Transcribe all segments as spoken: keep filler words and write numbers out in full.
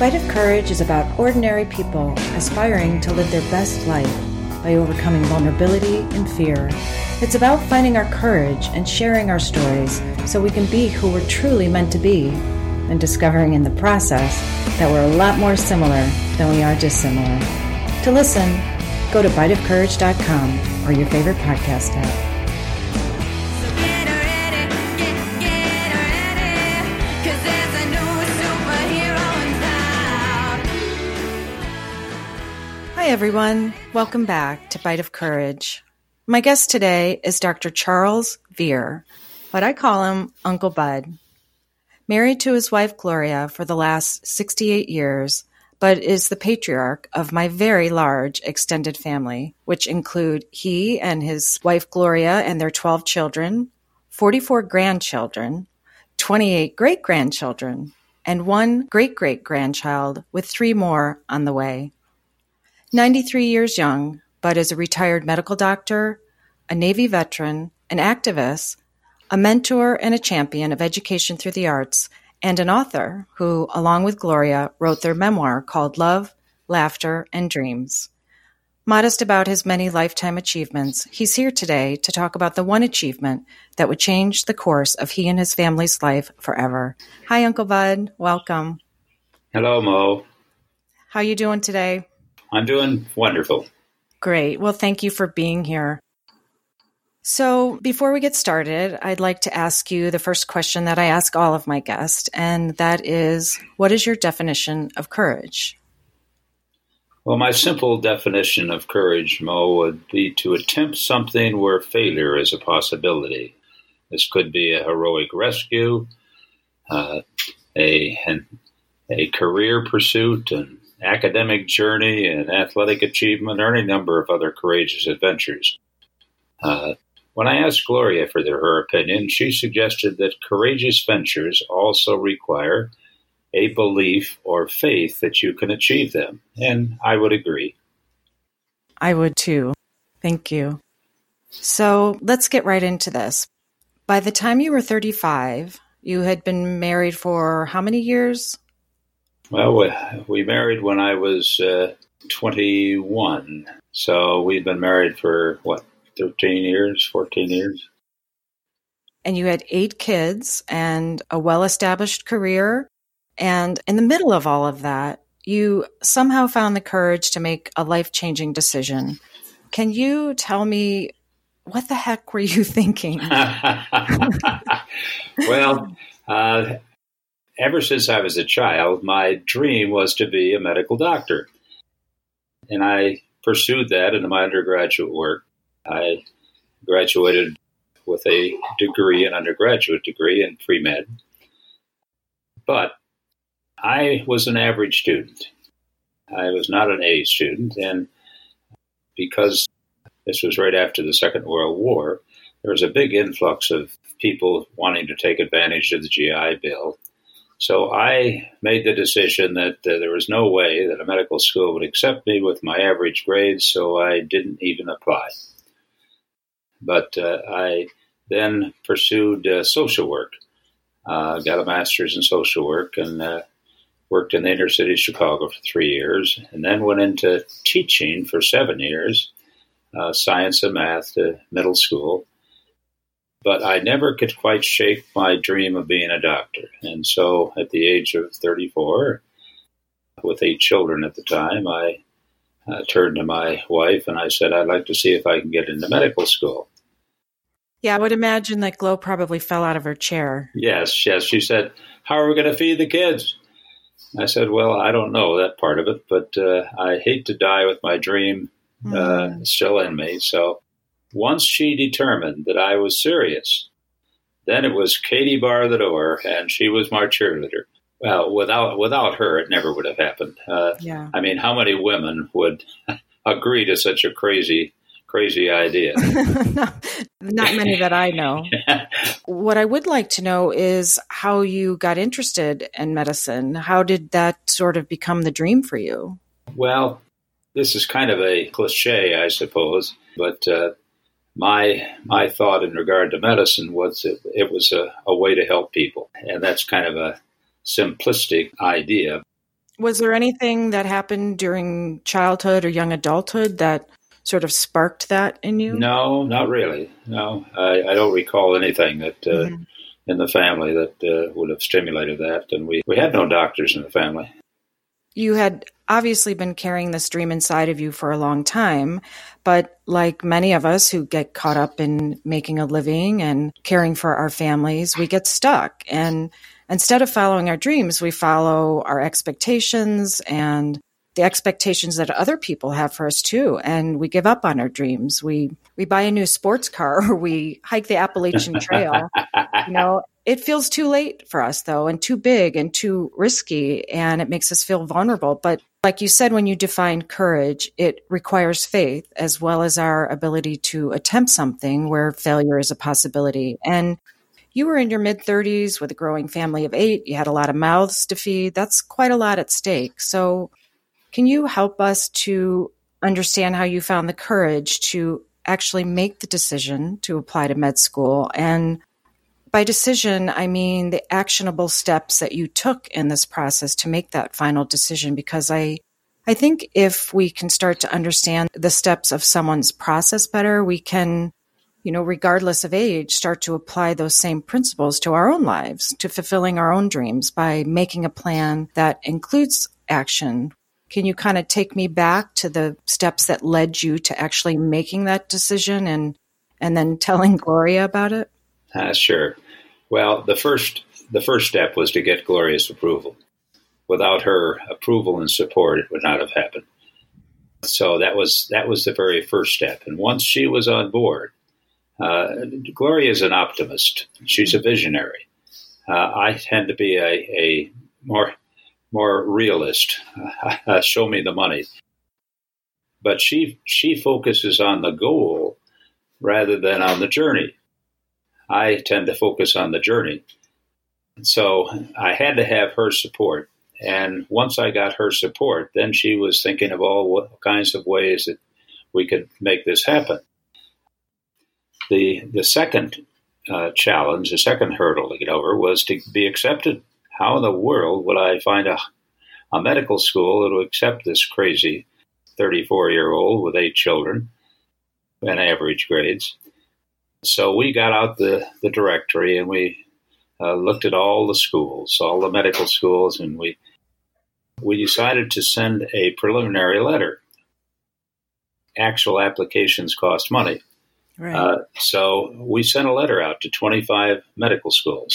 Bite of Courage is about ordinary people aspiring to live their best life by overcoming vulnerability and fear. It's about finding our courage and sharing our stories so we can be who we're truly meant to be, and discovering in the process that we're a lot more similar than we are dissimilar. To listen, go to bite of courage dot com or your favorite podcast app. Hi everyone, welcome back to Bite of Courage. My guest today is Doctor Charles Veer, but I call him Uncle Bud. Married to his wife Gloria for the last sixty-eight years, Bud is the patriarch of my very large extended family, which include he and his wife Gloria and their twelve children, forty-four grandchildren, twenty-eight great-grandchildren, and one great-great-grandchild with three more on the way. ninety-three years young, Bud is a retired medical doctor, a Navy veteran, an activist, a mentor and a champion of education through the arts, and an author who, along with Gloria, wrote their memoir called Love, Laughter, and Dreams. Modest about his many lifetime achievements, he's here today to talk about the one achievement that would change the course of he and his family's life forever. Hi, Uncle Bud. Welcome. Hello, Mo. How are you doing today? I'm doing wonderful. Great. Well, thank you for being here. So before we get started, I'd like to ask you the first question that I ask all of my guests, and that is, what is your definition of courage? Well, my simple definition of courage, Mo, would be to attempt something where failure is a possibility. This could be a heroic rescue, uh, a, an, a career pursuit, and academic journey and athletic achievement, or any number of other courageous adventures. Uh, when I asked Gloria for their, her opinion, she suggested that courageous ventures also require a belief or faith that you can achieve them. And I would agree. I would too. Thank you. So let's get right into this. By the time you were thirty-five, you had been married for how many years? Well, we married when I was uh, twenty-one, so we've been married for, what, thirteen years, fourteen years? And you had eight kids and a well-established career, and in the middle of all of that, you somehow found the courage to make a life-changing decision. Can you tell me, what the heck were you thinking? Well, uh ever since I was a child, my dream was to be a medical doctor. And I pursued that in my undergraduate work. I graduated with a degree, an undergraduate degree in pre-med. But I was an average student. I was not an A student. And because this was right after the Second World War, there was a big influx of people wanting to take advantage of the G I Bill. So I made the decision that uh, there was no way that a medical school would accept me with my average grades, so I didn't even apply. But uh, I then pursued uh, social work, uh, got a master's in social work, and uh, worked in the inner city of Chicago for three years, and then went into teaching for seven years, uh, science and math to middle school. But I never could quite shake my dream of being a doctor. And so at the age of thirty-four, with eight children at the time, I uh, turned to my wife and I said, I'd like to see if I can get into medical school. Yeah, I would imagine that Glo probably fell out of her chair. Yes, yes. She said, how are we going to feed the kids? I said, well, I don't know that part of it, but uh, I hate to die with my dream uh, mm. still in me, so... Once she determined that I was serious, then it was Katie bar the door, and she was my cheerleader. Well, without without her, it never would have happened. Uh, yeah. I mean, how many women would agree to such a crazy, crazy idea? no, not many that I know. What I would like to know is how you got interested in medicine. How did that sort of become the dream for you? Well, this is kind of a cliche, I suppose, but... Uh, My my thought in regard to medicine was that it was a, a way to help people, and that's kind of a simplistic idea. Was there anything that happened during childhood or young adulthood that sort of sparked that in you? No, not really. No, I, I don't recall anything that uh, mm-hmm. in the family that uh, would have stimulated that. And we, we had no doctors in the family. You had obviously been carrying this dream inside of you for a long time, but like many of us who get caught up in making a living and caring for our families, we get stuck. And instead of following our dreams, we follow our expectations and the expectations that other people have for us too. And we give up on our dreams. We we buy a new sports car or we hike the Appalachian Trail. You know, it feels too late for us though, and too big and too risky, and it makes us feel vulnerable. But like you said, when you define courage, it requires faith as well as our ability to attempt something where failure is a possibility. And you were in your mid-thirties with a growing family of eight. You had a lot of mouths to feed. That's quite a lot at stake. So can you help us to understand how you found the courage to actually make the decision to apply to med school? And by decision, I mean the actionable steps that you took in this process to make that final decision, because I I think if we can start to understand the steps of someone's process better, we can, you know, regardless of age, start to apply those same principles to our own lives, to fulfilling our own dreams by making a plan that includes action. Can you kind of take me back to the steps that led you to actually making that decision and and then telling Gloria about it? Uh, sure. Well, the first the first step was to get Gloria's approval. Without her approval and support, it would not have happened. So that was that was the very first step. And once she was on board, Uh, Gloria is an optimist. She's a visionary. Uh, I tend to be a, a more more realist. Show me the money. But she she focuses on the goal rather than on the journey. I tend to focus on the journey. So I had to have her support. And once I got her support, then she was thinking of all kinds of ways that we could make this happen. The the second uh, challenge, the second hurdle to get over was to be accepted. How in the world would I find a, a medical school that would accept this crazy thirty-four-year-old with eight children and average grades? So we got out the, the directory and we uh, looked at all the schools, all the medical schools, and we we decided to send a preliminary letter. Actual applications cost money. Right. Uh, so we sent a letter out to twenty-five medical schools,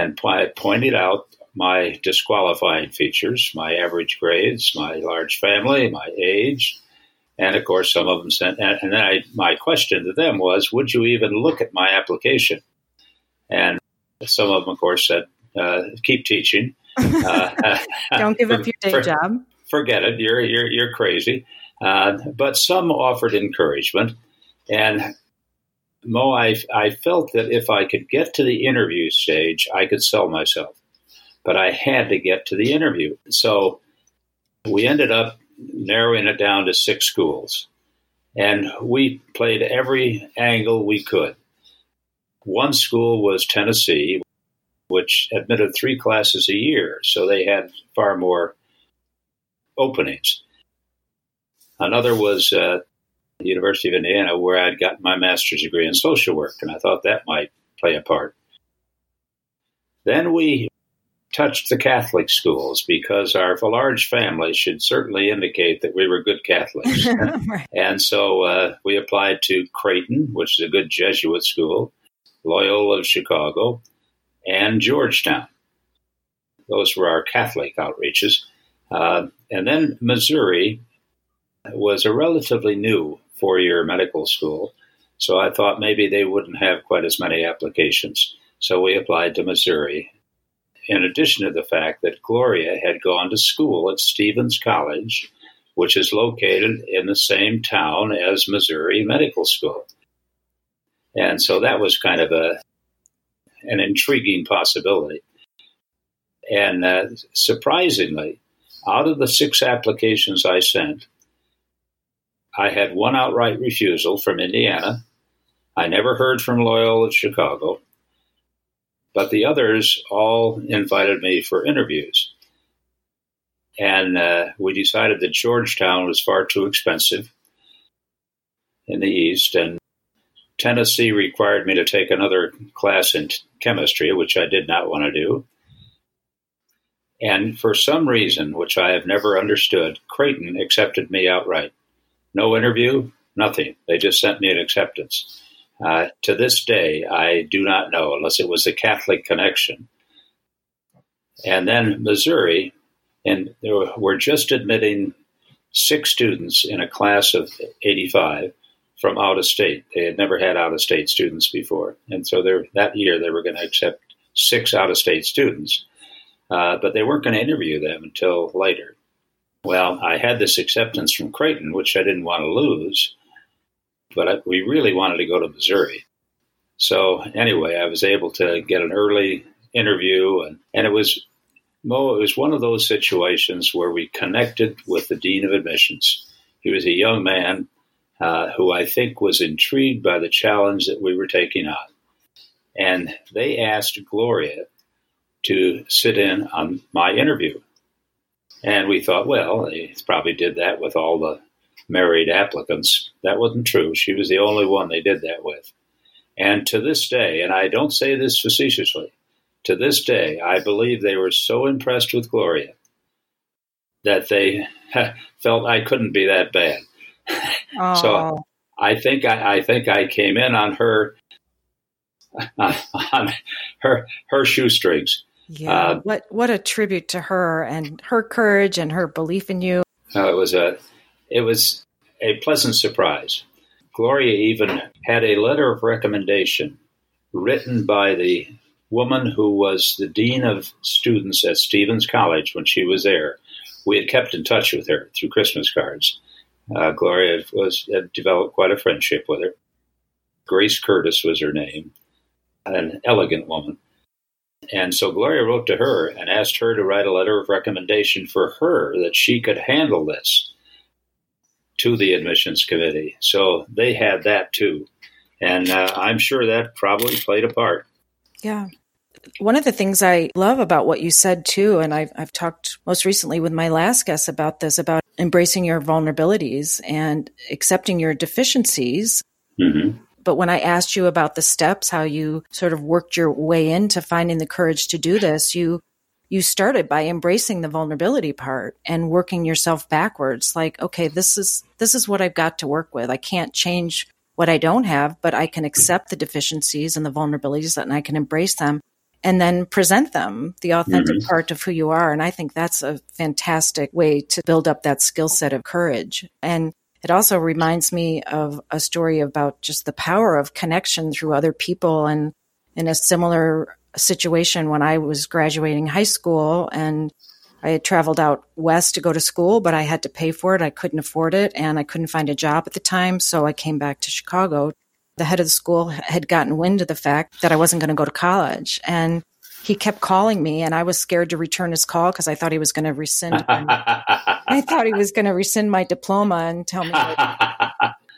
and I pointed out my disqualifying features, my average grades, my large family, my age, and of course some of them sent. And, and then I, my question to them was, "Would you even look at my application?" And some of them, of course, said, uh, "Keep teaching. Uh, Don't give up your day for, job. Forget it. You're you're you're crazy." Uh, but some offered encouragement. And Mo, I, I felt that if I could get to the interview stage, I could sell myself. But I had to get to the interview. So we ended up narrowing it down to six schools. And we played every angle we could. One school was Tennessee, which admitted three classes a year. So they had far more openings. Another was uh, University of Indiana, where I'd gotten my master's degree in social work, and I thought that might play a part. Then we touched the Catholic schools because our large family should certainly indicate that we were good Catholics. Right. And so uh, we applied to Creighton, which is a good Jesuit school, Loyola of Chicago, and Georgetown. Those were our Catholic outreaches. Uh, and then Missouri was a relatively new four-year medical school, so I thought maybe they wouldn't have quite as many applications. So we applied to Missouri, in addition to the fact that Gloria had gone to school at Stevens College, which is located in the same town as Missouri Medical School. And so that was kind of a an intriguing possibility. And uh, surprisingly, out of the six applications I sent, I had one outright refusal from Indiana. I never heard from Loyola of Chicago, but the others all invited me for interviews. And uh, we decided that Georgetown was far too expensive in the East, and Tennessee required me to take another class in chemistry, which I did not want to do. And for some reason, which I have never understood, Creighton accepted me outright. No interview, nothing. They just sent me an acceptance. Uh, to this day, I do not know, unless it was a Catholic connection. And then Missouri, and they were, were just admitting six students in a class of eighty-five from out of state. They had never had out of state students before. And so that year they were going to accept six out of state students, uh, but they weren't going to interview them until later. Well, I had this acceptance from Creighton, which I didn't want to lose, but I, we really wanted to go to Missouri. So anyway, I was able to get an early interview, and, and it was Mo, it was one of those situations where we connected with the dean of admissions. He was a young man uh, who I think was intrigued by the challenge that we were taking on. And they asked Gloria to sit in on my interview. And we thought, well, they probably did that with all the married applicants. That wasn't true. She was the only one they did that with. And to this day, and I don't say this facetiously, to this day, I believe they were so impressed with Gloria that they felt I couldn't be that bad. Oh. So I think I, I think I came in on her on her her shoestrings. Yeah, uh, what what a tribute to her and her courage and her belief in you. Uh, it was a it was a pleasant surprise. Gloria even had a letter of recommendation written by the woman who was the dean of students at Stevens College when she was there. We had kept in touch with her through Christmas cards. Uh, Gloria was, had developed quite a friendship with her. Grace Curtis was her name, an elegant woman. And so Gloria wrote to her and asked her to write a letter of recommendation for her that she could handle this to the admissions committee. So they had that too. And uh, I'm sure that probably played a part. Yeah. One of the things I love about what you said, too, and I've, I've talked most recently with my last guest about this, about embracing your vulnerabilities and accepting your deficiencies. Mm-hmm. But when I asked you about the steps, how you sort of worked your way into finding the courage to do this, you you started by embracing the vulnerability part and working yourself backwards. Like, okay, this is this is what I've got to work with. I can't change what I don't have, but I can accept the deficiencies and the vulnerabilities and I can embrace them and then present them, the authentic mm-hmm. part of who you are. And I think that's a fantastic way to build up that skill set of courage. And it also reminds me of a story about just the power of connection through other people. And in a similar situation when I was graduating high school and I had traveled out west to go to school, but I had to pay for it. I couldn't afford it, and I couldn't find a job at the time, so I came back to Chicago. The head of the school had gotten wind of the fact that I wasn't going to go to college, and he kept calling me, and I was scared to return his call because I thought he was going to rescind my, I thought he was going to rescind my diploma and tell me that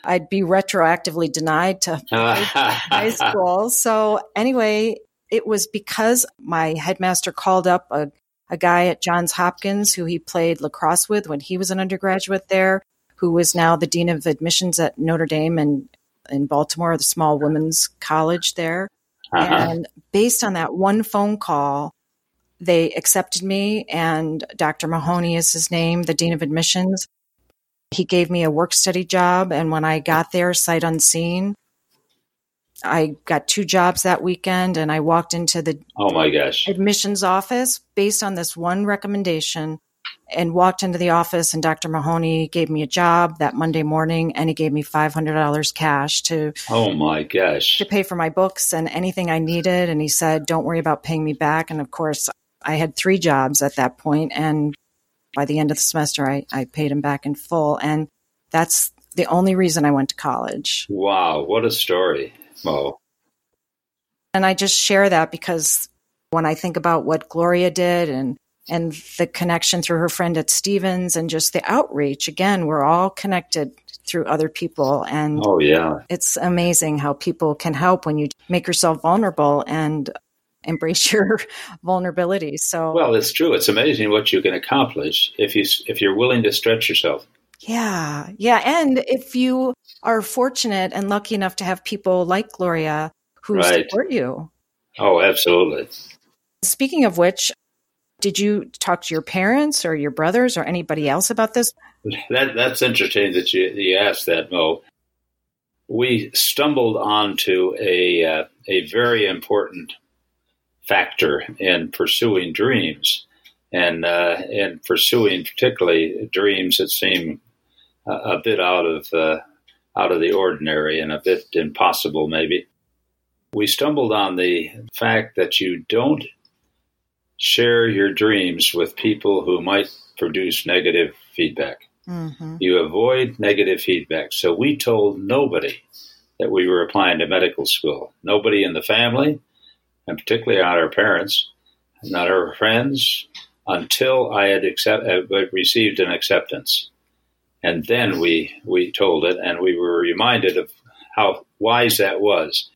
I'd be retroactively denied to high school. So anyway, it was because my headmaster called up a a guy at Johns Hopkins who he played lacrosse with when he was an undergraduate there, who was now the dean of admissions at Notre Dame and in Baltimore, the small women's college there. Uh-huh. And based on that one phone call, they accepted me, and Doctor Mahoney is his name, the dean of admissions. He gave me a work-study job, and when I got there, sight unseen, I got two jobs that weekend, and I walked into the oh my gosh. admissions office based on this one recommendation and walked into the office, and Doctor Mahoney gave me a job that Monday morning, and he gave me five hundred dollars cash to oh my gosh. to pay for my books and anything I needed. And he said, don't worry about paying me back. And of course, I had three jobs at that point, and by the end of the semester, I, I paid him back in full. And that's the only reason I went to college. Wow, what a story. Oh. And I just share that because when I think about what Gloria did and, and the connection through her friend at Stevens and just the outreach, again, we're all connected through other people. And oh, yeah. It's amazing how people can help when you make yourself vulnerable and embrace your vulnerability. So, well, it's true. It's amazing what you can accomplish if you if you're willing to stretch yourself. Yeah, yeah, and if you are fortunate and lucky enough to have people like Gloria who right. support you. Oh, absolutely. Speaking of which, did you talk to your parents or your brothers or anybody else about this? That, that's interesting that you, you asked that, Mo. We stumbled onto a uh, a very important factor in pursuing dreams, and uh, in pursuing particularly dreams that seem a, a bit out of uh, out of the ordinary and a bit impossible, maybe. We stumbled on the fact that you don't share your dreams with people who might produce negative feedback. Mm-hmm. You avoid negative feedback. So we told nobody that we were applying to medical school, nobody in the family, and particularly not our parents, not our friends, until I had accept, uh, received an acceptance. And then we, we told it, and we were reminded of how wise that was.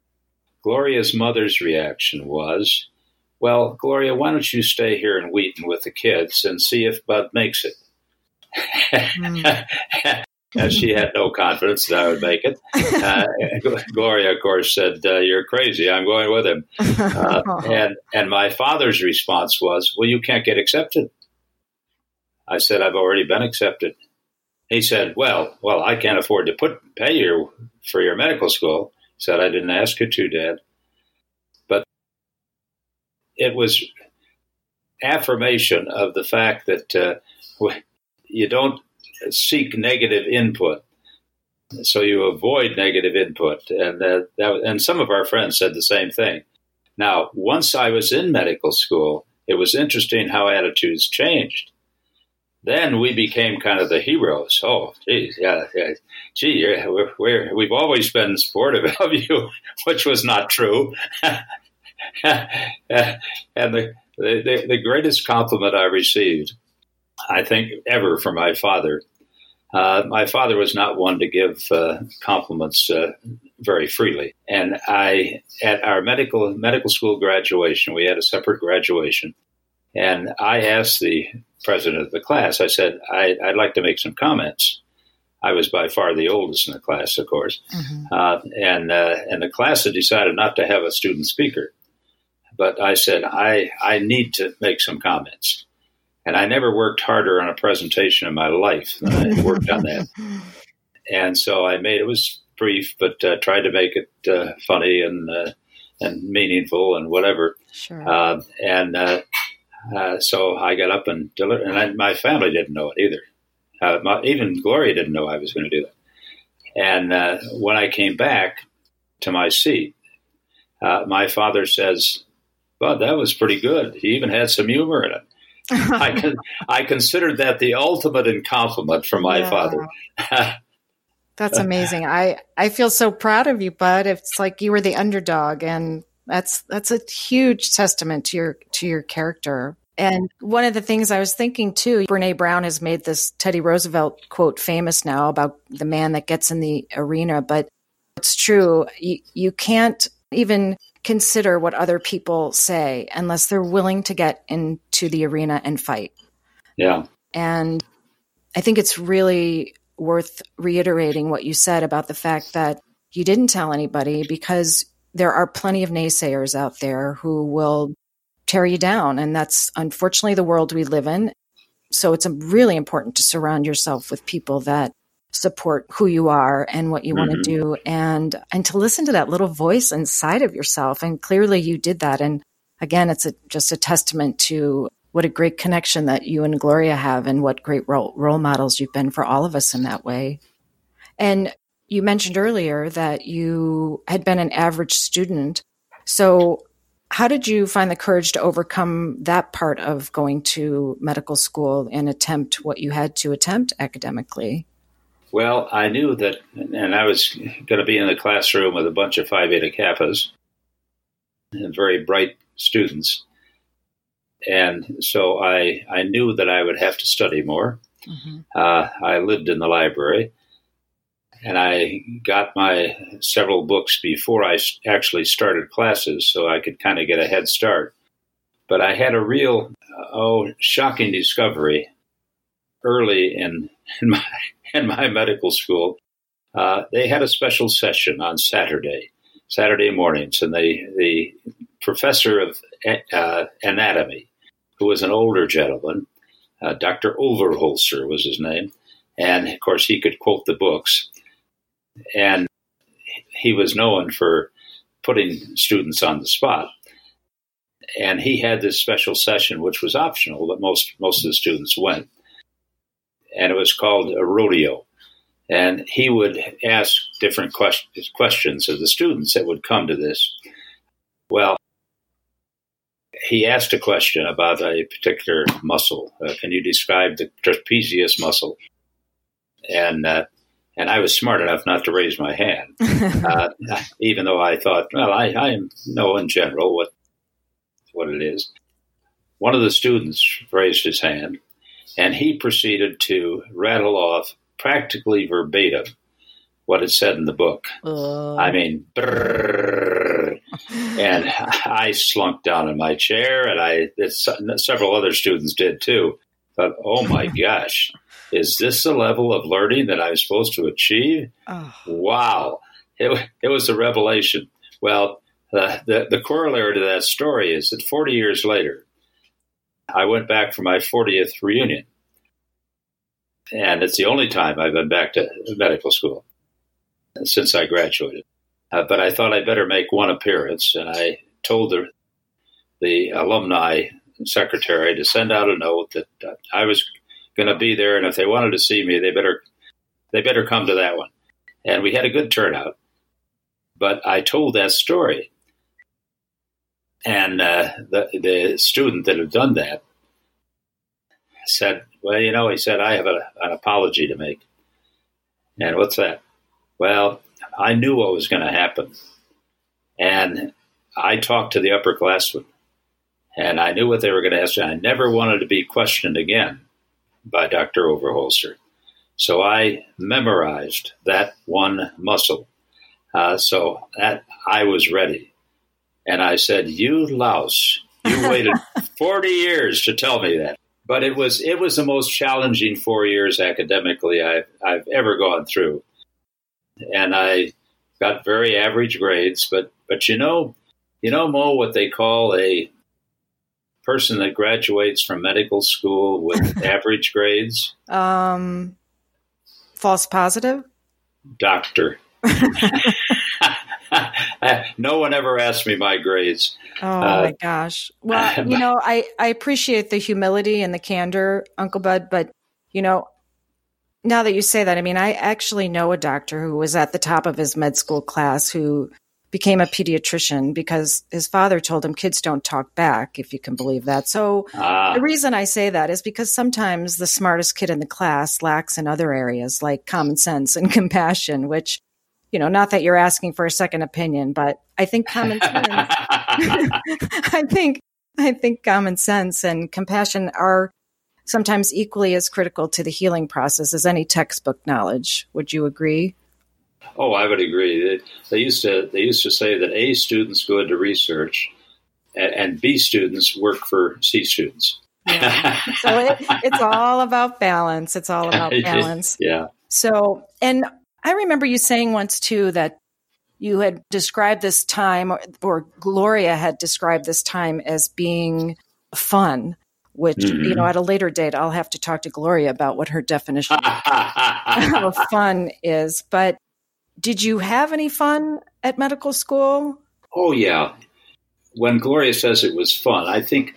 Gloria's mother's reaction was, "Well, Gloria, why don't you stay here in Wheaton with the kids and see if Bud makes it?" Mm. And she had no confidence that I would make it. Uh, Gloria, of course, said, uh, "You're crazy. I'm going with him." Uh, and and my father's response was, "Well, you can't get accepted." I said, "I've already been accepted." He said, "Well, well, I can't afford to put pay you for your medical school." He said, "I didn't ask you to, Dad." It was affirmation of the fact that uh, you don't seek negative input, so you avoid negative input, and that, that and some of our friends said the same thing. Now, once I was in medical school, it was interesting how attitudes changed. Then we became kind of the heroes. Oh, geez, yeah, yeah gee, we're, we're, we've always been supportive of you, which was not true. And the, the the greatest compliment I received, I think, ever from my father. Uh, my father was not one to give uh, compliments uh, very freely. And I, at our medical medical school graduation, we had a separate graduation, and I asked the president of the class. I said, I, "I'd like to make some comments." I was by far the oldest in the class, of course, mm-hmm. uh, and uh, and the class had decided not to have a student speaker. But I said, I, I need to make some comments. And I never worked harder on a presentation in my life than I worked on that. And so I made, it was brief, but uh, tried to make it uh, funny and uh, and meaningful and whatever. Sure. Uh, and uh, uh, so I got up and delivered, and I, my family didn't know it either. Uh, my, even Gloria didn't know I was going to do that. And uh, when I came back to my seat, uh, my father says, "Well, that was pretty good. He even had some humor in it." I, con- I considered that the ultimate in compliment from my yeah. father. That's amazing. I, I feel so proud of you, Bud. It's like you were the underdog, and that's that's a huge testament to your to your character. And one of the things I was thinking too, Brene Brown has made this Teddy Roosevelt quote famous now about the man that gets in the arena, but it's true. You, you can't even consider what other people say unless they're willing to get into the arena and fight. Yeah. And I think it's really worth reiterating what you said about the fact that you didn't tell anybody, because there are plenty of naysayers out there who will tear you down. And that's unfortunately the world we live in. So it's really important to surround yourself with people that support who you are and what you mm-hmm. want to do, and and to listen to that little voice inside of yourself. And clearly you did that. And again, it's a, just a testament to what a great connection that you and Gloria have, and what great role, role models you've been for all of us in that way. And you mentioned earlier that you had been an average student. So how did you find the courage to overcome that part of going to medical school and attempt what you had to attempt academically? Well, I knew that, and I was going to be in the classroom with a bunch of Phi Beta Kappas and very bright students. And so I, I knew that I would have to study more. Mm-hmm. Uh, I lived in the library, and I got my several books before I actually started classes, so I could kind of get a head start. But I had a real, oh, shocking discovery early in, in my in my medical school. Uh, they had a special session on Saturday, Saturday mornings, and the the professor of uh, anatomy, who was an older gentleman, uh, Doctor Overholser was his name, and of course he could quote the books, and he was known for putting students on the spot. And he had this special session, which was optional, but most most of the students went, and it was called a rodeo. And he would ask different quest- questions of the students that would come to this. Well, he asked a question about a particular muscle. Uh, can you describe the trapezius muscle? And uh, and I was smart enough not to raise my hand, uh, even though I thought, well, I, I know in general what what it is. One of the students raised his hand, and he proceeded to rattle off practically verbatim what it said in the book. Uh. I mean, brrr, and I slunk down in my chair, and I several other students did too. Thought, oh my gosh, is this the level of learning that I'm supposed to achieve? Oh. Wow, it, it was a revelation. Well, the, the the corollary to that story is that forty years later, I went back for my fortieth reunion. And it's the only time I've been back to medical school since I graduated. Uh, but I thought I'd better make one appearance, and I told the, the alumni secretary to send out a note that uh, I was going to be there, and if they wanted to see me, they better they better come to that one. And we had a good turnout. But I told that story, and uh, the the student that had done that said, well, you know, he said, I have a, an apology to make. And what's that? Well, I knew what was going to happen. And I talked to the upperclassmen, and I knew what they were going to ask. I never wanted to be questioned again by Doctor Overholser. So I memorized that one muscle. Uh, so that I was ready. And I said, you louse, you waited forty years to tell me that. But it was it was the most challenging four years academically I've, I've ever gone through. And I got very average grades. But but you know, you know, Mo, what they call a person that graduates from medical school with average grades? Um, false positive? Doctor. No one ever asked me my grades. Oh, uh, my gosh. Well, you know, I, I appreciate the humility and the candor, Uncle Bud, but, you know, now that you say that, I mean, I actually know a doctor who was at the top of his med school class who became a pediatrician because his father told him kids don't talk back, if you can believe that. So ah. the reason I say that is because sometimes the smartest kid in the class lacks in other areas like common sense and compassion, which, you know, not that you're asking for a second opinion, but I think common sense, I think, I think common sense and compassion are sometimes equally as critical to the healing process as any textbook knowledge. Would you agree? Oh, I would agree. They, they used to, they used to say that A students go into research and, and B students work for C students. Yeah. So it, it's all about balance. It's all about balance. Yeah. So, and I remember you saying once, too, that you had described this time, or, or Gloria had described this time as being fun, which, mm-hmm. you know, at a later date, I'll have to talk to Gloria about what her definition of fun is. But did you have any fun at medical school? Oh, yeah. When Gloria says it was fun, I think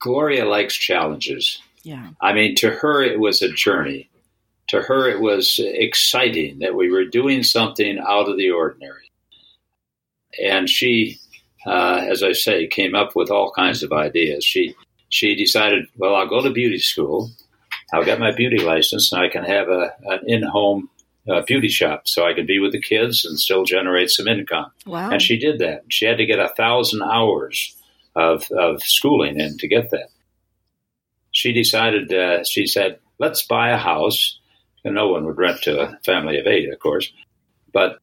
Gloria likes challenges. Yeah. I mean, to her, it was a journey. To her, it was exciting that we were doing something out of the ordinary. And she, uh, as I say, came up with all kinds of ideas. She she decided, well, I'll go to beauty school. I'll get my beauty license, and I can have a, an in-home uh, beauty shop so I can be with the kids and still generate some income. Wow. And she did that. She had to get one thousand hours of, of schooling in to get that. She decided, uh, she said, let's buy a house. And no one would rent to a family of eight, of course. But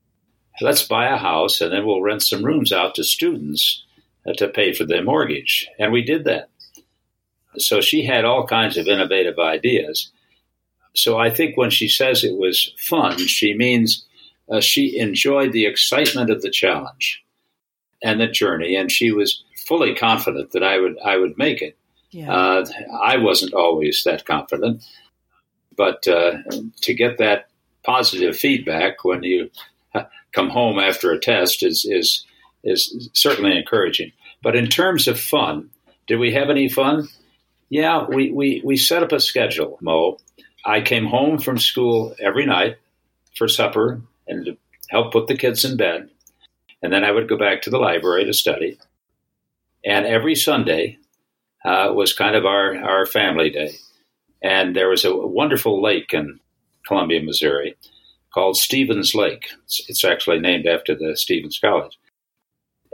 let's buy a house, and then we'll rent some rooms out to students to pay for their mortgage. And we did that. So she had all kinds of innovative ideas. So I think when she says it was fun, she means uh, she enjoyed the excitement of the challenge and the journey, and she was fully confident that I would I would make it. Yeah. Uh, I wasn't always that confident, but uh, to get that positive feedback when you come home after a test is is is certainly encouraging. But in terms of fun, did we have any fun? Yeah, we, we, we set up a schedule, Mo. I came home from school every night for supper and to help put the kids in bed. And then I would go back to the library to study. And every Sunday uh, was kind of our, our family day. And there was a wonderful lake in Columbia, Missouri, called Stevens Lake. It's, it's actually named after the Stevens College.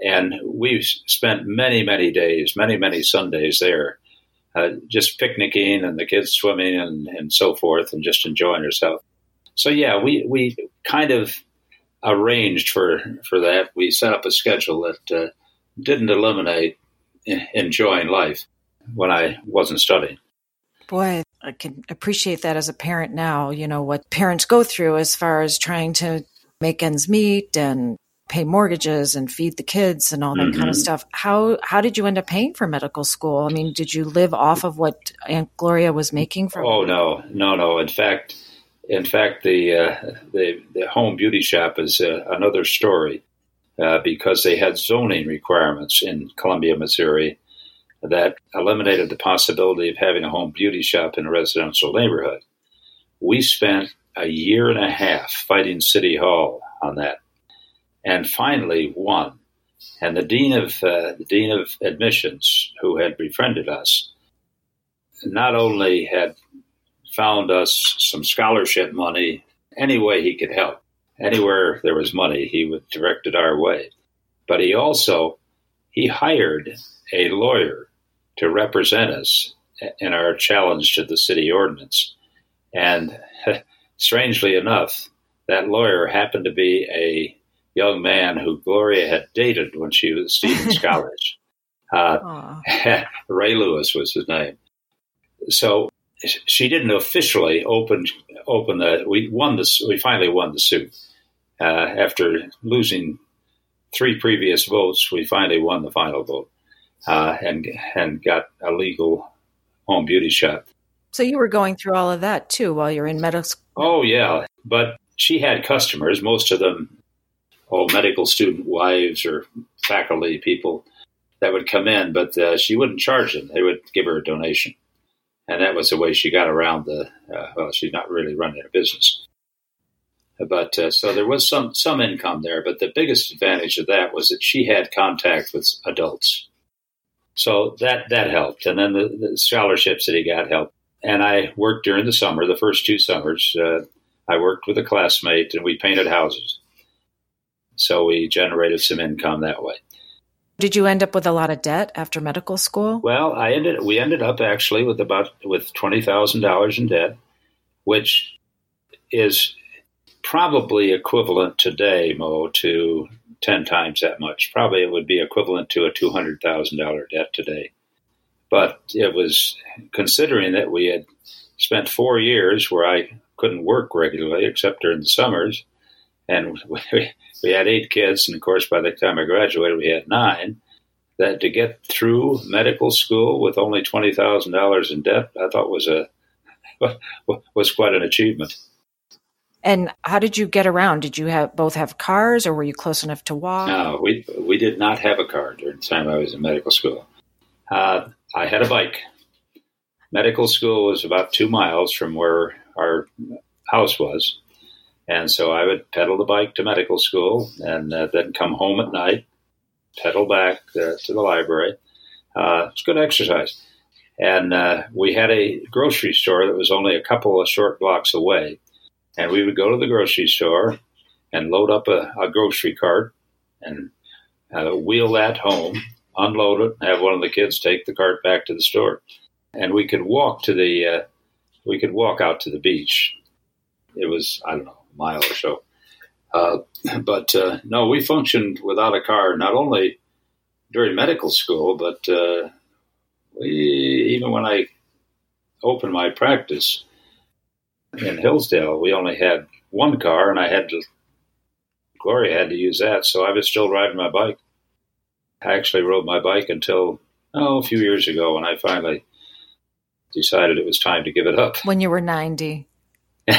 And we spent many, many days, many, many Sundays there, uh, just picnicking and the kids swimming and, and so forth and just enjoying ourselves. So, yeah, we, we kind of arranged for, for that. We set up a schedule that uh, didn't eliminate enjoying life when I wasn't studying. Boy, I can appreciate that as a parent now, you know, what parents go through as far as trying to make ends meet and pay mortgages and feed the kids and all that mm-hmm. kind of stuff. How how did you end up paying for medical school? I mean, did you live off of what Aunt Gloria was making for? Oh, no, no, no. In fact, in fact, the uh, the, the home beauty shop is uh, another story uh, because they had zoning requirements in Columbia, Missouri, that eliminated the possibility of having a home beauty shop in a residential neighborhood. We spent a year and a half fighting City Hall on that. And finally won. And the dean of uh, the dean of admissions, who had befriended us, not only had found us some scholarship money, any way he could help, anywhere there was money, he would direct it our way. But he also, he hired a lawyer to represent us in our challenge to the city ordinance. And strangely enough, that lawyer happened to be a young man who Gloria had dated when she was at Stevens College. Uh, Ray Lewis was his name. So she didn't officially open open the. We won this. We finally won the suit uh, after losing three previous votes. We finally won the final vote uh, and and got a legal home beauty shop. So you were going through all of that too while you're in medical school. Oh yeah, but she had customers. Most of them. Oh, medical student wives or faculty people that would come in, but uh, she wouldn't charge them. They would give her a donation. And that was the way she got around the, uh, well, she's not really running a business. But uh, so there was some, some income there, but the biggest advantage of that was that she had contact with adults. So that, that helped. And then the, the scholarships that he got helped. And I worked during the summer, the first two summers. Uh, I worked with a classmate and we painted houses. So we generated some income that way. Did you end up with a lot of debt after medical school? Well, I ended. We ended up actually with about with twenty thousand dollars in debt, which is probably equivalent today, Mo, to ten times that much. Probably it would be equivalent to a two hundred thousand dollar debt today. But it was considering that we had spent four years where I couldn't work regularly except during the summers. And we, we had eight kids, and of course, by the time I graduated, we had nine. That to get through medical school with only twenty thousand dollars in debt, I thought was a was quite an achievement. And how did you get around? Did you have both have cars, or were you close enough to walk? No, we we did not have a car during the time I was in medical school. Uh, I had a bike. Medical school was about two miles from where our house was. And so I would pedal the bike to medical school and uh, then come home at night, pedal back uh, to the library. Uh, it's good exercise. And uh, we had a grocery store that was only a couple of short blocks away. And we would go to the grocery store and load up a, a grocery cart and uh, wheel that home, unload it, and have one of the kids take the cart back to the store. And we could walk to the, uh, we could walk out to the beach. it was, I don't know, a mile or so. Uh, but uh, no, we functioned without a car, not only during medical school, but uh, we, even when I opened my practice in Hillsdale, we only had one car, and I had to, Gloria had to use that, so I was still riding my bike. I actually rode my bike until, oh, a few years ago, when I finally decided it was time to give it up. When you were ninety. No,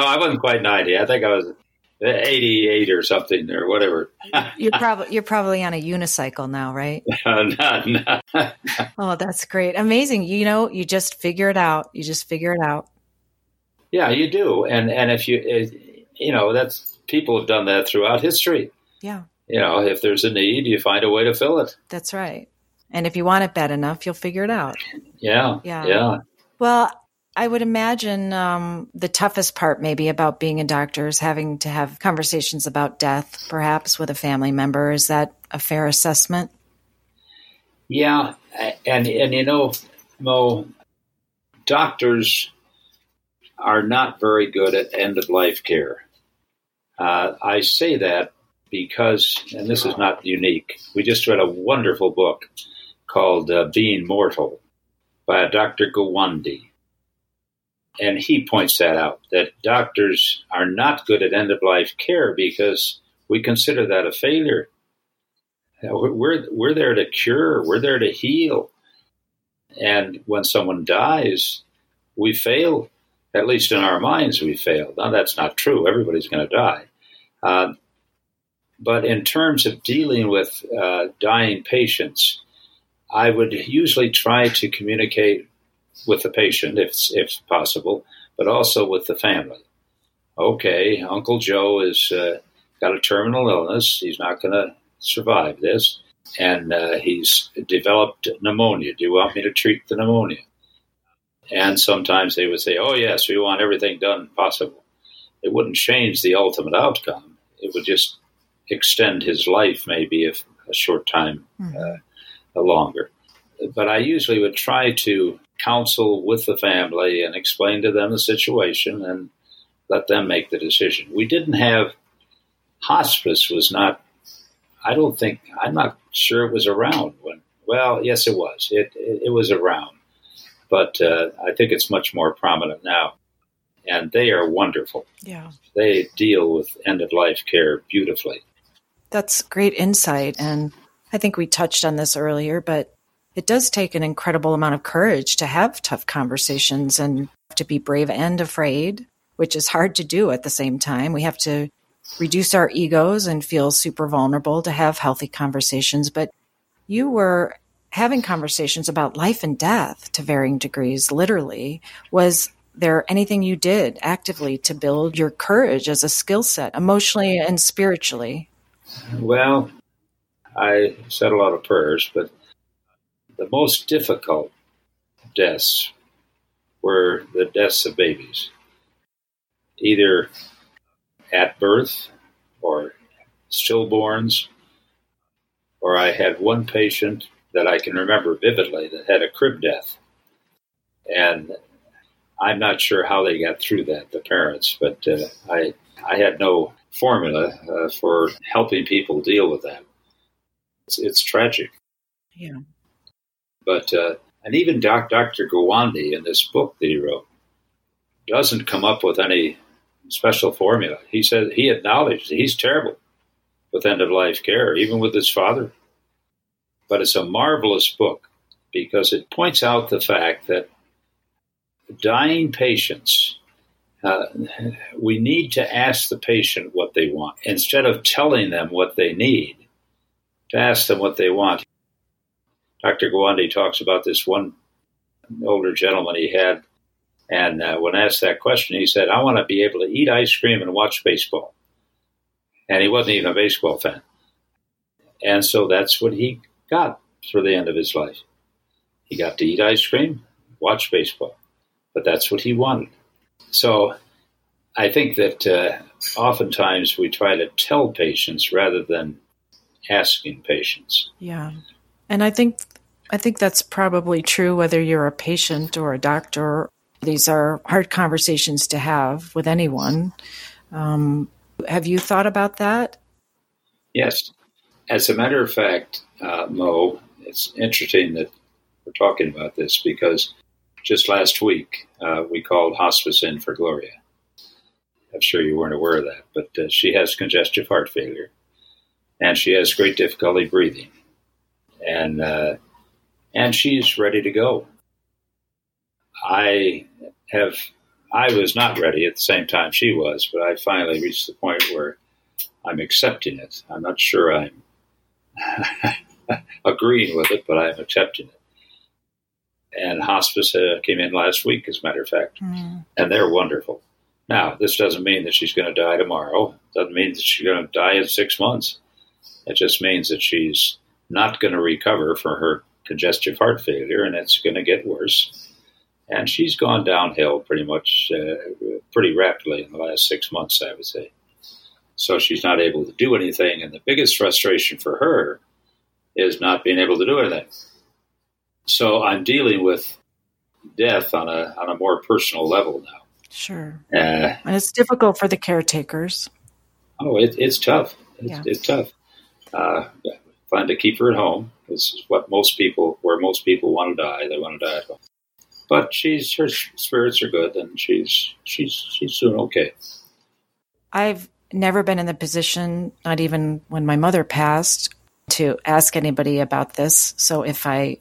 I wasn't quite ninety. I think I was eighty-eight or something or whatever. You're probably you're probably on a unicycle now, right? No, no, no. Oh, that's great. Amazing. You know, you just figure it out. You just figure it out. Yeah, you do. And and if you, if, you know, that's, people have done that throughout history. Yeah. You know, if there's a need, you find a way to fill it. That's right. And if you want it bad enough, you'll figure it out. Yeah. Yeah. Yeah. Well, I would imagine um, the toughest part maybe about being a doctor is having to have conversations about death, perhaps with a family member. Is that a fair assessment? Yeah. And, and you know, Mo, doctors are not very good at end-of-life care. Uh, I say that because, and this is not unique, we just read a wonderful book called uh, Being Mortal by Doctor Gawande. And he points that out, that doctors are not good at end-of-life care because we consider that a failure. We're, we're there to cure. We're there to heal. And when someone dies, we fail. At least in our minds, we fail. Now, that's not true. Everybody's going to die. Uh, But in terms of dealing with uh, dying patients, I would usually try to communicate with the patient, if, if possible, but also with the family. Okay, Uncle Joe has uh, got a terminal illness. He's not going to survive this. And uh, he's developed pneumonia. Do you want me to treat the pneumonia? And sometimes they would say, oh, yes, we want everything done possible. It wouldn't change the ultimate outcome. It would just extend his life maybe if a short time uh, longer. But I usually would try to counsel with the family and explain to them the situation and let them make the decision. We didn't have, hospice was not, I don't think, I'm not sure it was around when, well, yes, it was. It, it, it was around. But uh, I think it's much more prominent now. And they are wonderful. Yeah. They deal with end-of-life care beautifully. That's great insight, and I think we touched on this earlier, but it does take an incredible amount of courage to have tough conversations and to be brave and afraid, which is hard to do at the same time. We have to reduce our egos and feel super vulnerable to have healthy conversations, but you were having conversations about life and death to varying degrees, literally. Was there anything you did actively to build your courage as a skill set, emotionally and spiritually? Well, I said a lot of prayers, but the most difficult deaths were the deaths of babies, either at birth or stillborns, or I had one patient that I can remember vividly that had a crib death. And I'm not sure how they got through that, the parents, but uh, I I had no formula uh, for helping people deal with that. It's, it's tragic. Yeah. But, uh, and even doc, Doctor Gawande in this book that he wrote doesn't come up with any special formula. He said he acknowledged he's terrible with end-of-life care, even with his father. But it's a marvelous book because it points out the fact that dying patients, uh, we need to ask the patient what they want. Instead of telling them what they need, to ask them what they want. Doctor Gawande talks about this one older gentleman he had, and uh, when asked that question, he said, I want to be able to eat ice cream and watch baseball. And he wasn't even a baseball fan. And so that's what he got for the end of his life. He got to eat ice cream, watch baseball. But that's what he wanted. So I think that uh, oftentimes we try to tell patients rather than asking patients. Yeah. And I think I think that's probably true whether you're a patient or a doctor These are hard conversations to have with anyone. Um, have you thought about that? Yes. As a matter of fact, uh, Mo, it's interesting that we're talking about this because just last week uh, we called hospice in for Gloria. I'm sure you weren't aware of that, but uh, she has congestive heart failure and she has great difficulty breathing, and uh, and she's ready to go. I have, I was not ready at the same time she was, but I finally reached the point where I'm accepting it. I'm not sure I'm agreeing with it, but I'm accepting it. And hospice uh, came in last week, as a matter of fact, mm. and they're wonderful. Now, this doesn't mean that she's going to die tomorrow. Doesn't mean that she's going to die in six months. It just means that she's not going to recover from her congestive heart failure, and it's going to get worse. And she's gone downhill pretty much, uh, pretty rapidly in the last six months, I would say. So she's not able to do anything, and the biggest frustration for her is not being able to do anything. So I'm dealing with death on a on a more personal level now. Sure. Uh, and it's difficult for the caretakers. Oh, it, it's tough. It's, yeah. it's tough. Uh, fun to keep her at home. This is what most people, where most people want to die. They want to die at home. But she's, her spirits are good, and she's, she's, she's doing okay. I've never been in the position, not even when my mother passed, to ask anybody about this. So if I...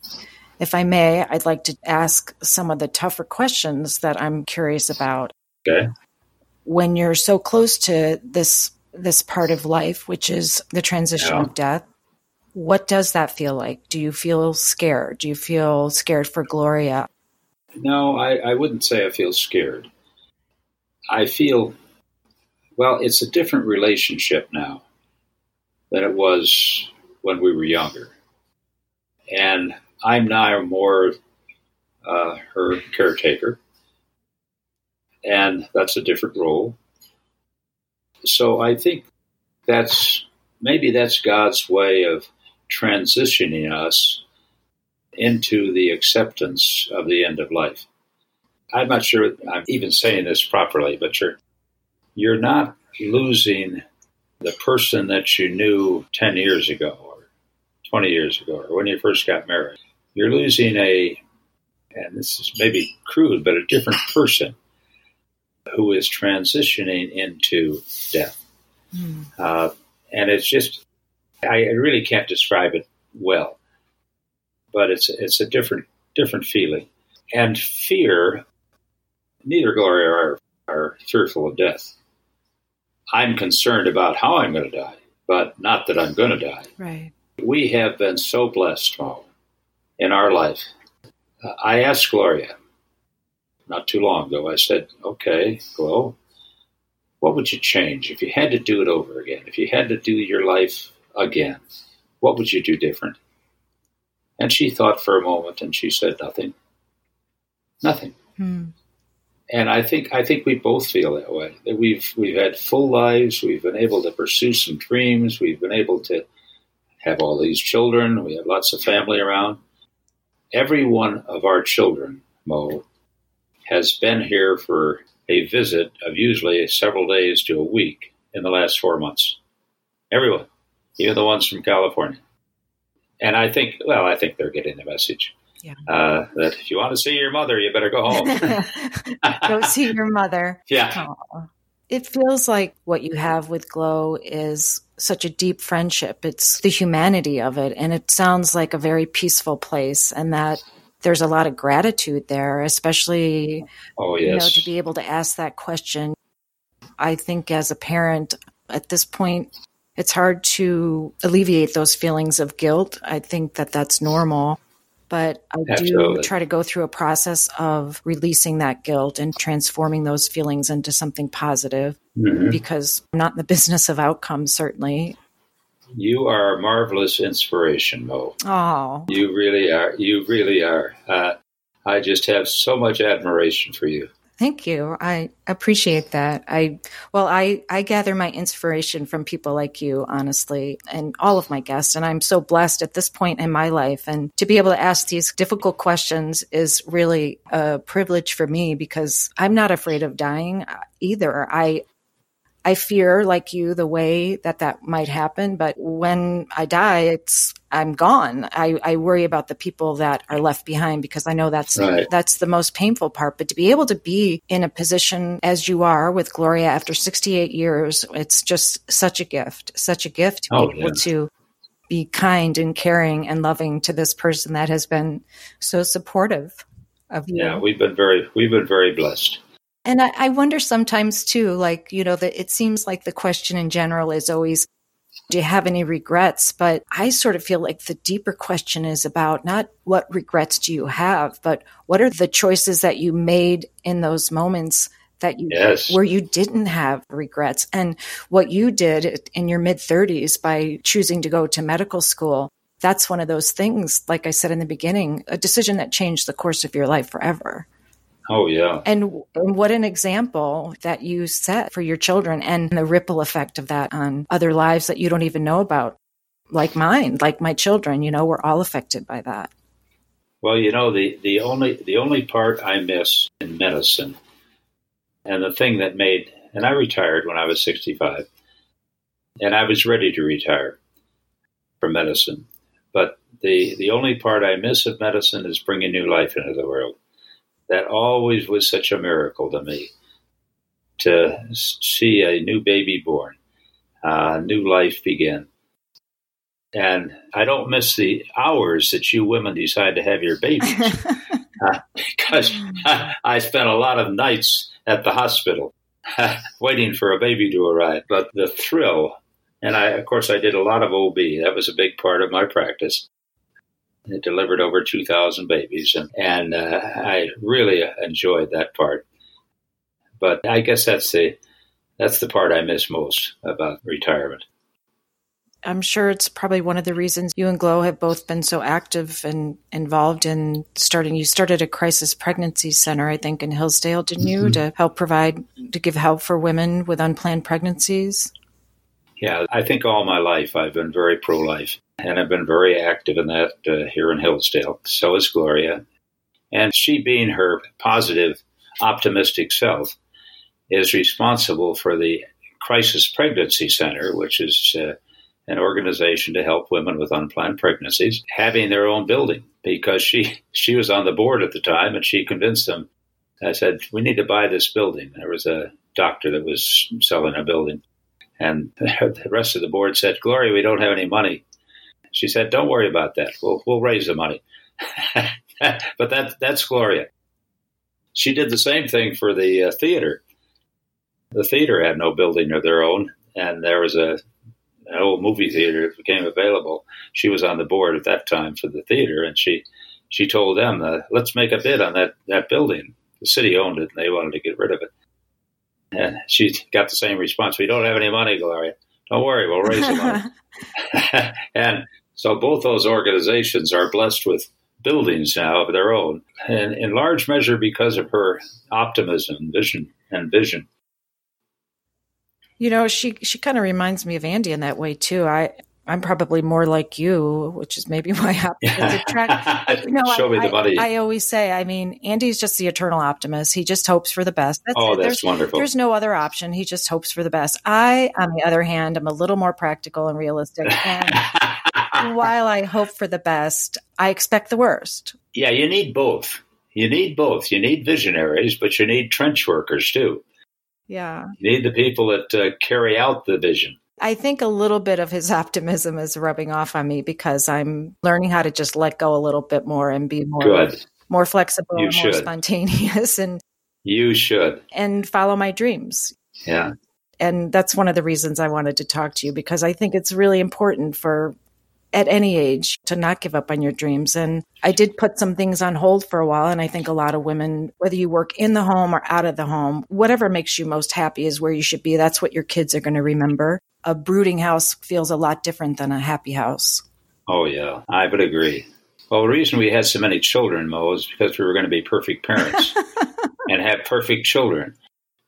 If I may, I'd like to ask some of the tougher questions that I'm curious about. Okay. When you're so close to this this part of life, which is the transition yeah. of death, what does that feel like? Do you feel scared? Do you feel scared for Gloria? No, I, I wouldn't say I feel scared. I feel, well, it's a different relationship now than it was when we were younger. And I'm now more uh, her caretaker, and that's a different role. So I think that's maybe that's God's way of transitioning us into the acceptance of the end of life. I'm not sure I'm even saying this properly, but you're you're not losing the person that you knew ten years ago or twenty years ago or when you first got married. You're losing a, and this is maybe crude, but a different person who is transitioning into death. Mm. Uh, and it's just, I really can't describe it well, but it's it's a different different feeling. And fear, neither Gloria or I are fearful of death. I'm concerned about how I'm going to die, but not that I'm going to die. Right. We have been so blessed, Mom, in our life. Uh, I asked Gloria not too long ago, I said, okay, Glo, what would you change if you had to do it over again? If you had to do your life again, what would you do different? And she thought for a moment and she said nothing. Nothing. Hmm. And I think I think we both feel that way. That we've we've had full lives, we've been able to pursue some dreams, we've been able to have all these children, we have lots of family around. Every one of our children, Mo, has been here for a visit of usually several days to a week in the last four months. Everyone, even the ones from California. And I think, well, I think they're getting the message yeah. uh, that if you want to see your mother, you better go home. Go see your mother. Yeah. Aww. It feels like what you have with Glow is such a deep friendship. It's the humanity of it. And it sounds like a very peaceful place, and that there's a lot of gratitude there, especially oh, yes. you know, to be able to ask that question. I think as a parent at this point, it's hard to alleviate those feelings of guilt. I think that that's normal. But I Absolutely. do try to go through a process of releasing that guilt and transforming those feelings into something positive, mm-hmm. because I'm not in the business of outcomes, certainly. You are a marvelous inspiration, Mo. Oh, you really are. You really are. Uh, I just have so much admiration for you. Thank you. I appreciate that. I well, I, I gather my inspiration from people like you, honestly, and all of my guests. And I'm so blessed at this point in my life. And to be able to ask these difficult questions is really a privilege for me, because I'm not afraid of dying either. I I fear, like you, the way that that might happen. But when I die, it's I'm gone. I, I worry about the people that are left behind, because I know that's right. that's the most painful part. But to be able to be in a position as you are with Gloria after sixty-eight years, it's just such a gift, such a gift to oh, be able yeah. to be kind and caring and loving to this person that has been so supportive of you. Yeah, we've been very we've been very blessed. And I, I wonder sometimes too, like, you know, that it seems like the question in general is always, do you have any regrets? But I sort of feel like the deeper question is about not what regrets do you have, but what are the choices that you made in those moments that you, yes. where you didn't have regrets. And what you did in your mid thirties by choosing to go to medical school, that's one of those things, like I said in the beginning, a decision that changed the course of your life forever. Oh, yeah. And, and what an example that you set for your children, and the ripple effect of that on other lives that you don't even know about, like mine, like my children, you know, we're all affected by that. Well, you know, the, the only the only part I miss in medicine, and the thing that made, and I retired when I was sixty-five, and I was ready to retire from medicine. But the, the only part I miss of medicine is bringing new life into the world. That always was such a miracle to me, to see a new baby born, a new life begin. And I don't miss the hours that you women decide to have your babies, uh, because I spent a lot of nights at the hospital waiting for a baby to arrive. But the thrill, and I, of course, I did a lot of O B. That was a big part of my practice. It delivered over two thousand babies, and, and uh, I really enjoyed that part. But I guess that's the that's the part I miss most about retirement. I'm sure it's probably one of the reasons you and Glo have both been so active and involved in starting. You started a crisis pregnancy center, I think, in Hillsdale, didn't you, mm-hmm. to help provide, to give help for women with unplanned pregnancies? Yeah, I think all my life I've been very pro-life, and I've been very active in that uh, here in Hillsdale. So is Gloria. And she, being her positive, optimistic self, is responsible for the Crisis Pregnancy Center, which is uh, an organization to help women with unplanned pregnancies, having their own building, because she, she was on the board at the time, and she convinced them. I said, we need to buy this building. There was a doctor that was selling a building. And the rest of the board said, Gloria, we don't have any money. She said, don't worry about that. We'll we'll raise the money. But that that's Gloria. She did the same thing for the uh, theater. The theater had no building of their own, and there was a an old movie theater that became available. She was on the board at that time for the theater, and she, she told them, uh, let's make a bid on that, that building. The city owned it, and they wanted to get rid of it. And she got the same response. We don't have any money, Gloria. Don't worry, we'll raise the money. And so both those organizations are blessed with buildings now of their own, and in large measure because of her optimism, vision, and vision. You know, she, she kind of reminds me of Andy in that way, too. I, I'm probably more like you, which is maybe why optimism attracts. You know, Show I, me the money. I, I always say, I mean, Andy's just the eternal optimist. He just hopes for the best. That's oh, it. that's there's, wonderful. There's no other option. He just hopes for the best. I, on the other hand, am a little more practical and realistic. And while I hope for the best, I expect the worst. Yeah, you need both. You need both. You need visionaries, but you need trench workers, too. Yeah. You need the people that uh, carry out the vision. I think a little bit of his optimism is rubbing off on me, because I'm learning how to just let go a little bit more and be more Good. more flexible, and more spontaneous, and you should and follow my dreams. Yeah, and that's one of the reasons I wanted to talk to you, because I think it's really important for at any age to not give up on your dreams. And I did put some things on hold for a while, and I think a lot of women, whether you work in the home or out of the home, whatever makes you most happy is where you should be. That's what your kids are going to remember. A brooding house feels a lot different than a happy house. Oh, yeah, I would agree. Well, the reason we had so many children, Mo, is because we were going to be perfect parents and have perfect children.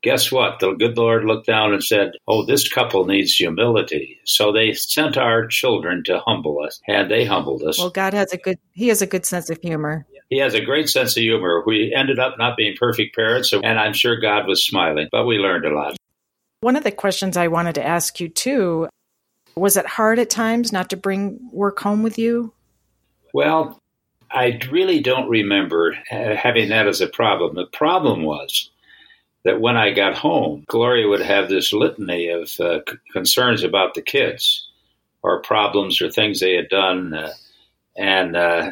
Guess what? The good Lord looked down and said, oh, this couple needs humility. So they sent our children to humble us, and they humbled us. Well, God has a good, he has a good sense of humor. He has a great sense of humor. We ended up not being perfect parents, and I'm sure God was smiling, but we learned a lot. One of the questions I wanted to ask you, too, was it hard at times not to bring work home with you? Well, I really don't remember having that as a problem. The problem was that when I got home, Gloria would have this litany of uh, c- concerns about the kids or problems or things they had done. Uh, and uh,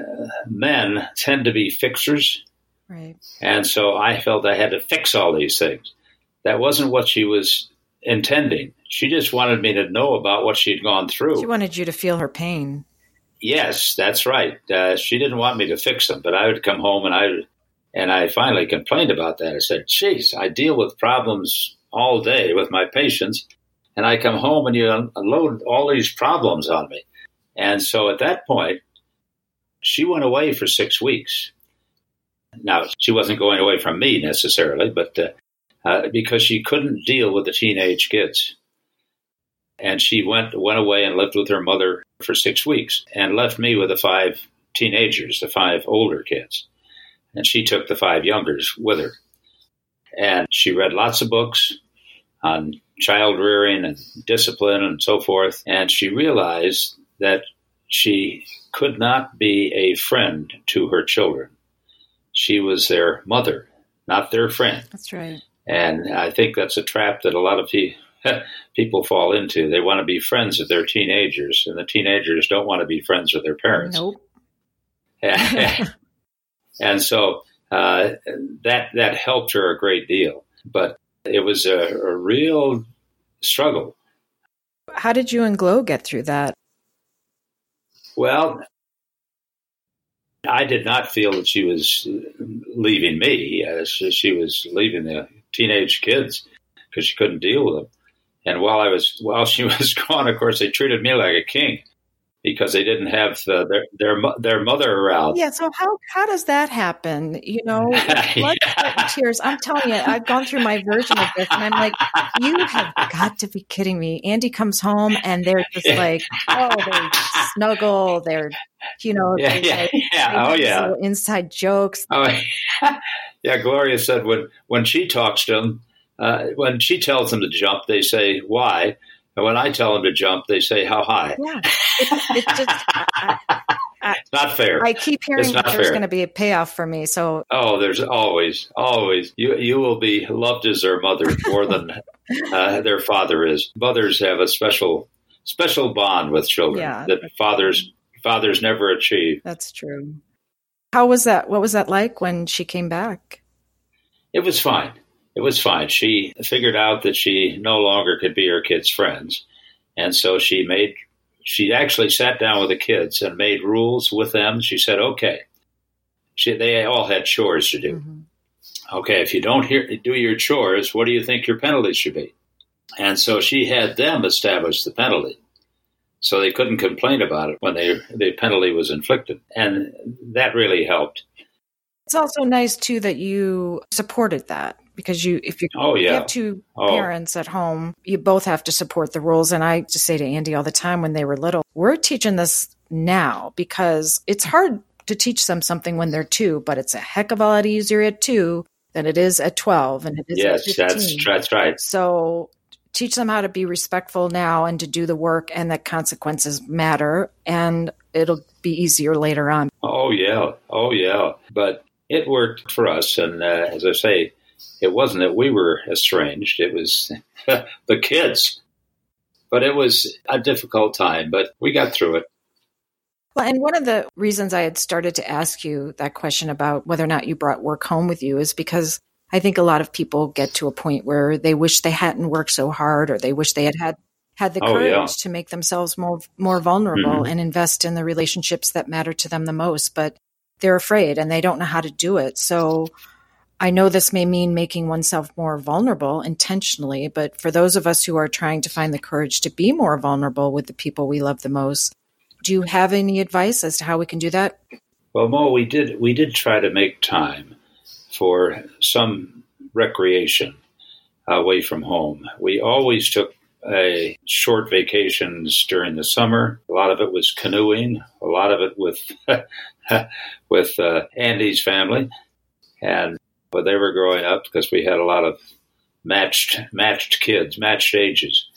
men tend to be fixers. Right. And so I felt I had to fix all these things. That wasn't what she was intending. She just wanted me to know about what she'd gone through. She wanted you to feel her pain. Yes, that's right. Uh, she didn't want me to fix them, but I would come home and I would, and I finally complained about that. I said, geez, I deal with problems all day with my patients, and I come home and you unload all these problems on me. And so at that point, she went away for six weeks. Now, she wasn't going away from me necessarily, but uh, uh, because she couldn't deal with the teenage kids. And she went went away and lived with her mother for six weeks and left me with the five teenagers, the five older kids. And she took the five youngers with her. And she read lots of books on child rearing and discipline and so forth. And she realized that she could not be a friend to her children. She was their mother, not their friend. That's right. And I think that's a trap that a lot of people... people fall into. They want to be friends with their teenagers, and the teenagers don't want to be friends with their parents. Nope. And so uh, that that helped her a great deal, but it was a, a real struggle. How did you and Glow get through that? Well, I did not feel that she was leaving me. Uh, she, she was leaving the teenage kids because she couldn't deal with them. And while I was, while she was gone, of course, they treated me like a king because they didn't have uh, their, their their mother around. Yeah. So how how does that happen? You know, blood, sweat, and tears. I'm telling you, I've gone through my version of this, and I'm like, you have got to be kidding me. Andy comes home, and they're just like, oh, they snuggle. They're, you know, yeah, yeah, like, yeah. Oh, yeah. Inside jokes. Oh, yeah. Gloria said when when she talks to them. Uh, when she tells them to jump, they say, why? And when I tell them to jump, they say, how high? Yeah, it's, it's just I, I, it's not fair. I keep hearing that there's going to be a payoff for me. So, oh, there's always, always. You you will be loved as their mother more than uh, their father is. Mothers have a special special bond with children yeah, that fathers fathers never achieve. That's true. How was that? What was that like when she came back? It was fine. It was fine. She figured out that she no longer could be her kids' friends. And so she made, she actually sat down with the kids and made rules with them. She said, okay, she, they all had chores to do. Mm-hmm. Okay, if you don't hear, do your chores, what do you think your penalty should be? And so she had them establish the penalty. So they couldn't complain about it when they, the penalty was inflicted. And that really helped. It's also nice, too, that you supported that. Because you, if you, oh, yeah. you have two oh. parents at home, you both have to support the rules. And I just say to Andy all the time when they were little, we're teaching this now because it's hard to teach them something when they're two, but it's a heck of a lot easier at two than it is at twelve. And it is yes, at fifteen. That's, that's right. So teach them how to be respectful now and to do the work and that consequences matter. And it'll be easier later on. Oh, yeah. Oh, yeah. But it worked for us. And uh, as I say, it wasn't that we were estranged. It was the kids. But it was a difficult time, but we got through it. Well, and one of the reasons I had started to ask you that question about whether or not you brought work home with you is because I think a lot of people get to a point where they wish they hadn't worked so hard or they wish they had had, had the oh, courage yeah. to make themselves more, more vulnerable mm-hmm. and invest in the relationships that matter to them the most. But they're afraid and they don't know how to do it. So I know this may mean making oneself more vulnerable intentionally, but for those of us who are trying to find the courage to be more vulnerable with the people we love the most, do you have any advice as to how we can do that? Well, Mo, we did we did try to make time for some recreation away from home. We always took a short vacations during the summer. A lot of it was canoeing. A lot of it with with uh, Andy's family, and when they were growing up, because we had a lot of matched matched kids, matched ages,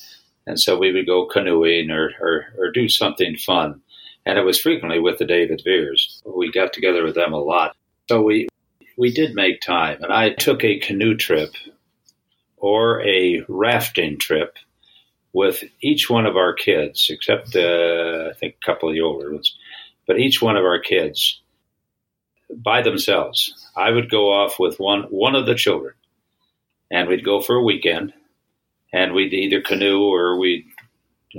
and so we would go canoeing or or, or do something fun. And it was frequently with the David Veers. We got together with them a lot. So we we did make time. And I took a canoe trip or a rafting trip with each one of our kids, except uh, I think a couple of the older ones, but each one of our kids by themselves. I would go off with one one of the children, and we'd go for a weekend, and we'd either canoe or we'd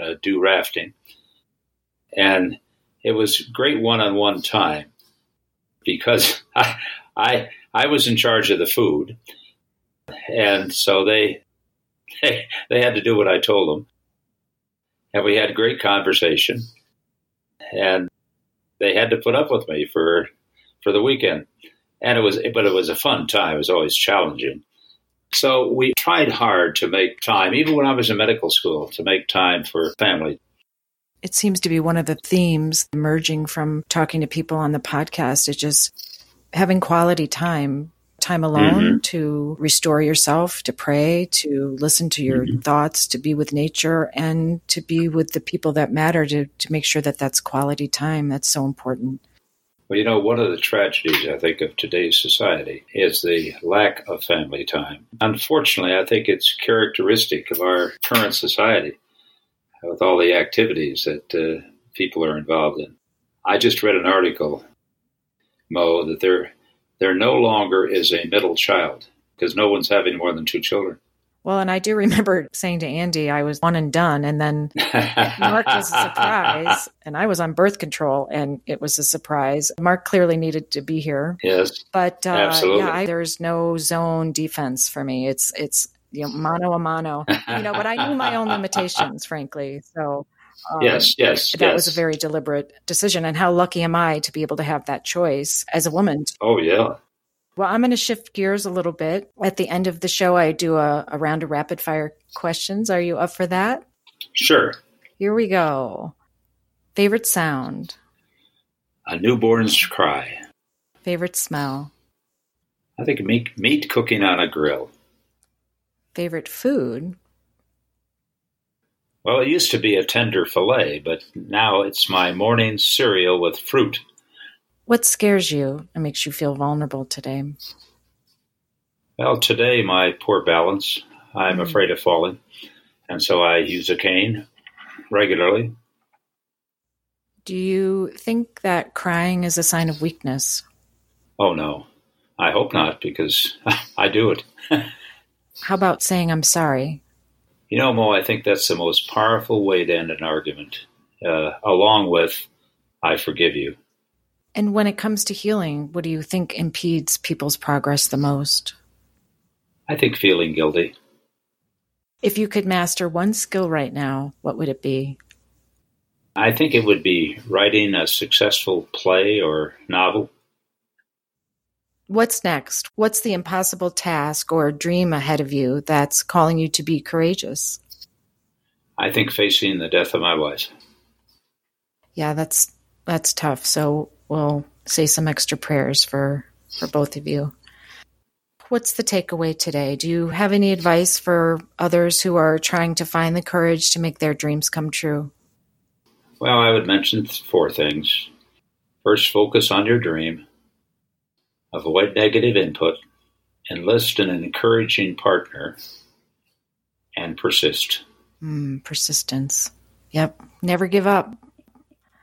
uh, do rafting. And it was great one-on-one time because I, I I was in charge of the food, and so they, they they had to do what I told them. And we had great conversation, and they had to put up with me for for the weekend. And it was, but it was a fun time. It was always challenging. So we tried hard to make time, even when I was in medical school, to make time for family. It seems to be one of the themes emerging from talking to people on the podcast. It's just having quality time, time alone mm-hmm. to restore yourself, to pray, to listen to your mm-hmm. thoughts, to be with nature, and to be with the people that matter, to, to make sure that that's quality time. That's so important. Well, you know, one of the tragedies, I think, of today's society is the lack of family time. Unfortunately, I think it's characteristic of our current society, with all the activities that uh, people are involved in. I just read an article, Mo, that there there no longer is a middle child because no one's having more than two children. Well, and I do remember saying to Andy, I was one and done, and then Mark was a surprise, and I was on birth control, and it was a surprise. Mark clearly needed to be here. Yes, but uh, absolutely. Yeah, I, there's no zone defense for me. It's it's. You know, mano a mano, you know, but I knew my own limitations, frankly. So um, yes, yes, that yes. was a very deliberate decision. And how lucky am I to be able to have that choice as a woman? Oh, yeah. Well, I'm going to shift gears a little bit. At the end of the show, I do a, a round of rapid fire questions. Are you up for that? Sure. Here we go. Favorite sound? A newborn's cry. Favorite smell? I think meat, meat cooking on a grill. Favorite food? Well, it used to be a tender fillet, but now it's my morning cereal with fruit. What scares you and makes you feel vulnerable today? Well, today, my poor balance. I'm mm. afraid of falling, and so I use a cane regularly. Do you think that crying is a sign of weakness? Oh, no. I hope not, because I do it. How about saying I'm sorry? You know, Mo, I think that's the most powerful way to end an argument, uh, along with I forgive you. And when it comes to healing, what do you think impedes people's progress the most? I think feeling guilty. If you could master one skill right now, what would it be? I think it would be writing a successful play or novel. What's next? What's the impossible task or dream ahead of you that's calling you to be courageous? I think facing the death of my wife. Yeah, that's that's tough. So we'll say some extra prayers for, for both of you. What's the takeaway today? Do you have any advice for others who are trying to find the courage to make their dreams come true? Well, I would mention four things. First, focus on your dream. Avoid negative input, enlist an encouraging partner, and persist. Mm, persistence. Yep. Never give up.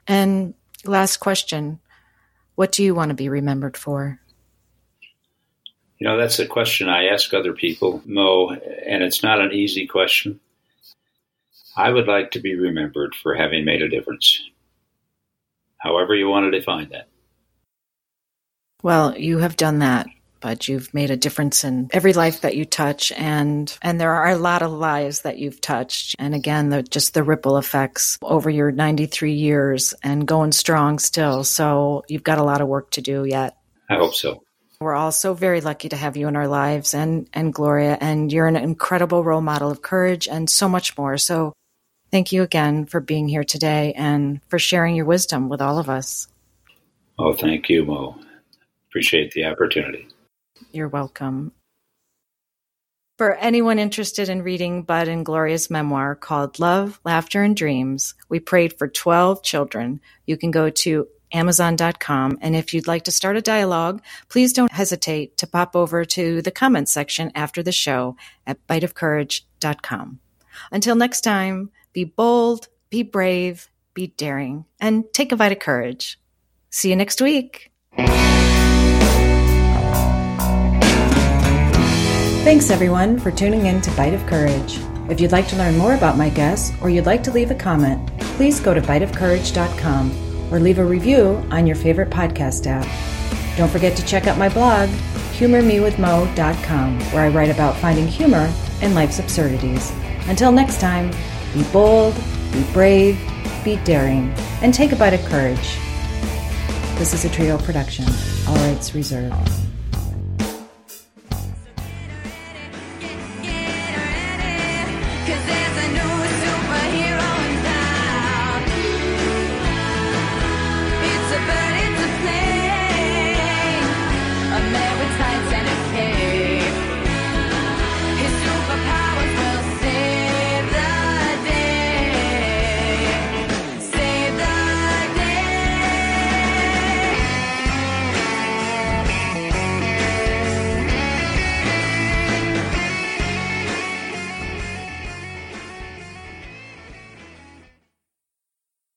And last question, what do you want to be remembered for? You know, that's a question I ask other people, Mo, and it's not an easy question. I would like to be remembered for having made a difference, however you want to define that. Well, you have done that. but you've made a difference in every life that you touch. And and there are a lot of lives that you've touched. And again, the, just the ripple effects over your ninety-three years and going strong still. So you've got a lot of work to do yet. I hope so. We're all so very lucky to have you in our lives and, and Gloria, and you're an incredible role model of courage and so much more. So thank you again for being here today and for sharing your wisdom with all of us. Oh, thank you, Mo. Appreciate the opportunity. You're welcome. For anyone interested in reading Bud and Gloria's memoir called Love, Laughter, and Dreams, we prayed for twelve children. You can go to amazon dot com. And if you'd like to start a dialogue, please don't hesitate to pop over to the comments section after the show at bite of courage dot com. Until next time, be bold, be brave, be daring, and take a bite of courage. See you next week. Thanks, everyone, for tuning in to Bite of Courage. If you'd like to learn more about my guests or you'd like to leave a comment, please go to bite of courage dot com. or leave a review on your favorite podcast app. Don't forget to check out my blog, humor me with mo dot com, where I write about finding humor in life's absurdities. Until next time, be bold, be brave, be daring, and take a bite of courage. This is a Trio production. All rights reserved.